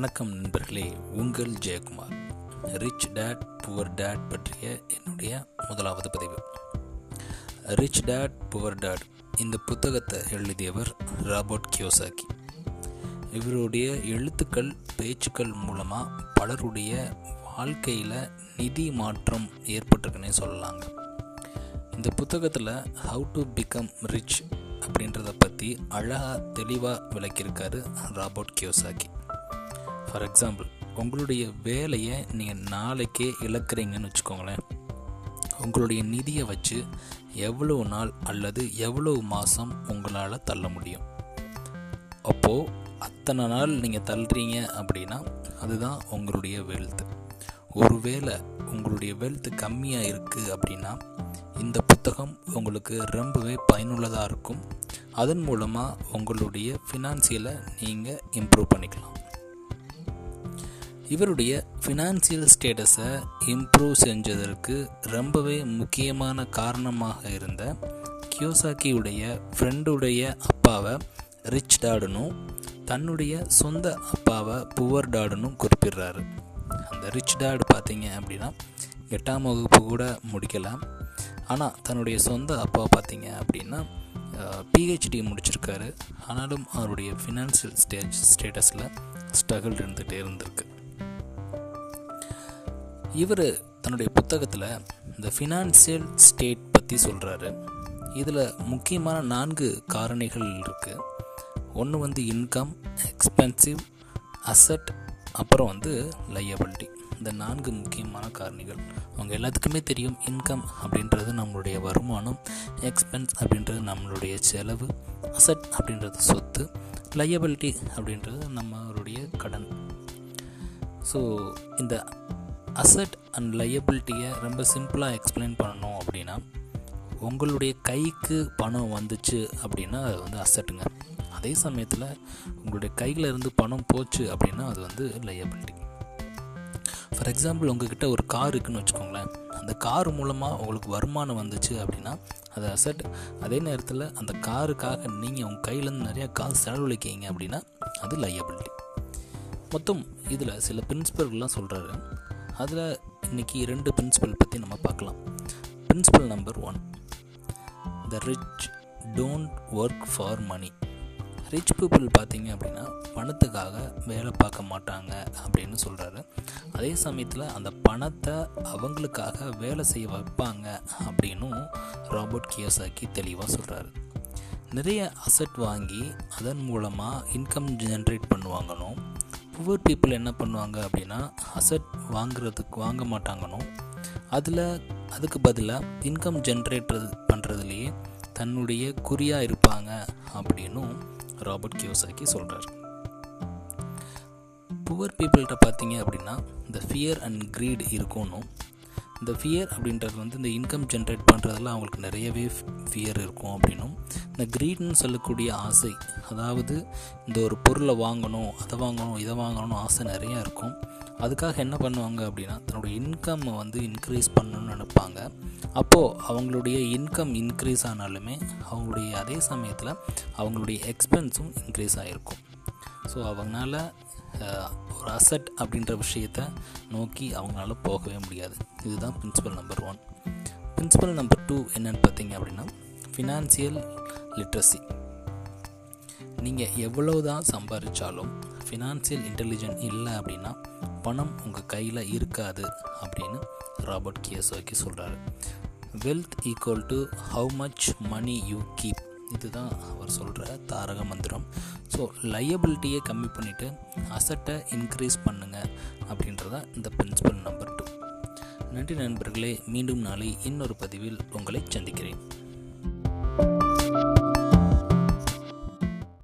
வணக்கம் நண்பர்களே, உங்கள் Jayakumar. Rich dad poor dad பற்றிய என்னுடைய முதலாவது பதிவு. ரிச் டேட் புவர் டேட் இந்த புத்தகத்தை எழுதியவர் ராபர்ட் கியோசாக்கி. இவருடைய எழுத்துக்கள் பேச்சுக்கள் மூலமாக பலருடைய வாழ்க்கையில் நிதி மாற்றம் ஏற்பட்டிருக்குன்னே சொல்லலாங்க. இந்த புத்தகத்தில் ஹவு டு பிகம் ரிச் அப்படின்றத பற்றி அழகாக தெளிவாக விளக்கியிருக்காரு ராபர்ட் கியோசாக்கி. ஃபார் எக்ஸாம்பிள், உங்களுடைய வேலையை நீங்கள் நாளைக்கே இழக்கிறீங்கன்னு வச்சுக்கோங்களேன். உங்களுடைய நிதியை வச்சு எவ்வளோ நாள் அல்லது எவ்வளோ மாதம் உங்களால் தள்ள முடியும்? அப்போது அத்தனை நாள் நீங்கள் தள்ளுறீங்க அப்படின்னா அதுதான் உங்களுடைய வெல்த். ஒருவேளை உங்களுடைய வெல்த் கம்மியாக இருக்குது அப்படின்னா இந்த புத்தகம் உங்களுக்கு ரொம்பவே பயனுள்ளதாக இருக்கும். அதன் மூலமாக உங்களுடைய ஃபினான்சியலை நீங்கள் இம்ப்ரூவ் பண்ணிக்கலாம். இவருடைய ஃபினான்சியல் ஸ்டேட்டஸை இம்ப்ரூவ் செஞ்சதற்கு ரொம்பவே முக்கியமான காரணமாக இருந்த கியோசாக்கியுடைய ஃப்ரெண்டுடைய அப்பாவை ரிச் டாடுனும் தன்னுடைய சொந்த அப்பாவை புவர் டாடுனும் குறிப்பிடுறாரு. அந்த ரிச் டாட் பார்த்தீங்க அப்படின்னா 8ஆம் வகுப்பு கூட முடிக்கலாம். ஆனால் தன்னுடைய சொந்த அப்பா பார்த்தீங்க அப்படின்னா PhD முடிச்சிருக்காரு. ஆனாலும் அவருடைய ஃபினான்ஷியல் ஸ்டேட்டஸில் ஸ்ட்ரகிள் இருந்துகிட்டே. இவர் தன்னுடைய புத்தகத்தில் இந்த ஃபினான்ஷியல் ஸ்டேட் பற்றி சொல்கிறாரு. இதில் முக்கியமான 4 காரணிகள் இருக்குது. ஒன்று இன்கம், எக்ஸ்பென்சிவ், அசட், அப்புறம் லையபிலிட்டி. இந்த 4 முக்கியமான காரணிகள் அவங்க எல்லாத்துக்குமே தெரியும். இன்கம் அப்படின்றது நம்மளுடைய வருமானம், எக்ஸ்பென்ஸ் அப்படின்றது நம்மளுடைய செலவு, அசட் அப்படின்றது சொத்து, லையபிலிட்டி அப்படின்றது நம்மளுடைய கடன். ஸோ இந்த அசட் அண்ட் லையபிலிட்டியை ரொம்ப சிம்பிளாக எக்ஸ்பிளைன் பண்ணணும் அப்படின்னா, உங்களுடைய கைக்கு பணம் வந்துச்சு அப்படின்னா அது அசட்டுங்க. அதே சமயத்தில் உங்களுடைய கையில் இருந்து பணம் போச்சு அப்படின்னா அது லையபிலிட்டி. ஃபார் எக்ஸாம்பிள், உங்ககிட்ட ஒரு கார் இருக்குன்னு வச்சுக்கோங்களேன். அந்த கார் மூலமாக உங்களுக்கு வருமானம் வந்துச்சு அப்படின்னா அது அசட். அதே நேரத்தில் அந்த காருக்காக நீங்கள் உங்கள் கையிலேருந்து நிறையா காசு செலவழிக்கிங்க அப்படின்னா அது லையபிலிட்டி. மொத்தம் இதில் சில பிரின்சிபல்கள்லாம் சொல்கிறாரு. அதில் இன்றைக்கி 2 பிரின்சிபல் பற்றி நம்ம பார்க்கலாம். Principal number 1, the rich don't work for money. Rich people பார்த்தீங்க அப்படின்னா பணத்துக்காக வேலை பார்க்க மாட்டாங்க அப்படின்னு சொல்கிறாரு. அதே சமயத்தில் அந்த பணத்தை அவங்களுக்காக வேலை செய்ய வைப்பாங்க அப்படின்னும் ராபர்ட் கியோசாக்கி தெளிவாக சொல்கிறாரு. நிறைய அசட் வாங்கி அதன் மூலமாக இன்கம் ஜென்ரேட் பண்ணுவாங்கனும், புவர் பீப்புள் என்ன பண்ணுவாங்க அப்படின்னா அசட் வாங்க மாட்டாங்கனும், அதுக்கு பதிலாக இன்கம் ஜென்ரேட் பண்ணுறதுலேயே தன்னுடைய குறியாக இருப்பாங்க அப்படின்னும் ராபர்ட் கியோசாக்கி சொல்கிறார். புவர் பீப்புள்கிட்ட பார்த்தீங்க அப்படின்னா இந்த ஃபியர் அண்ட் க்ரீட் இருக்கணும். இந்த ஃபியர் அப்படின்றது இந்த இன்கம் ஜென்ரேட் பண்ணுறதுல அவங்களுக்கு நிறையவே ஃபியர் இருக்கும் அப்படின்னும், இந்த க்ரீட்னு சொல்லக்கூடிய ஆசை, அதாவது இந்த ஒரு பொருளை வாங்கணும், அதை வாங்கணும், இதை வாங்கணும் ஆசை நிறையா இருக்கும். அதுக்காக என்ன பண்ணுவாங்க அப்படின்னா தன்னுடைய இன்கம்மை இன்க்ரீஸ் பண்ணணும்னு நினைப்பாங்க. அப்போது அவங்களுடைய இன்கம் இன்க்ரீஸ் ஆனாலுமே அவங்களுடைய அதே சமயத்தில் அவங்களுடைய எக்ஸ்பென்ஸும் இன்க்ரீஸ் ஆகிருக்கும். ஸோ அவங்களால ஒரு அசட் அப்படின்ற விஷயத்தை நோக்கி அவங்களால போகவே முடியாது. இதுதான் பிரின்சிபல் நம்பர் 1. பிரின்சிபல் நம்பர் 2 என்னென்னு பார்த்தீங்க அப்படின்னா ஃபினான்சியல் லிட்ரஸி. நீங்கள் எவ்வளோ தான் சம்பாதிச்சாலும் ஃபினான்சியல் இன்டெலிஜென்ட் இல்லை அப்படின்னா பணம் உங்கள் கையில் இருக்காது அப்படின்னு ராபர்ட் கியோசாக்கி சொல்கிறாரு. Wealth equal to how much money you keep, இதுதான் அவர் சொல்கிற தாரக மந்திரம். ஸோ லயபிலிட்டியை கம்மி பண்ணிவிட்டு அசட்டை இன்க்ரீஸ் பண்ணுங்கள் அப்படின்றதான் இந்த பிரின்சிபல் நம்பர் 2. நன்றி நண்பர்களே, மீண்டும் நாளை இன்னொரு பதிவில் உங்களை சந்திக்கிறேன்.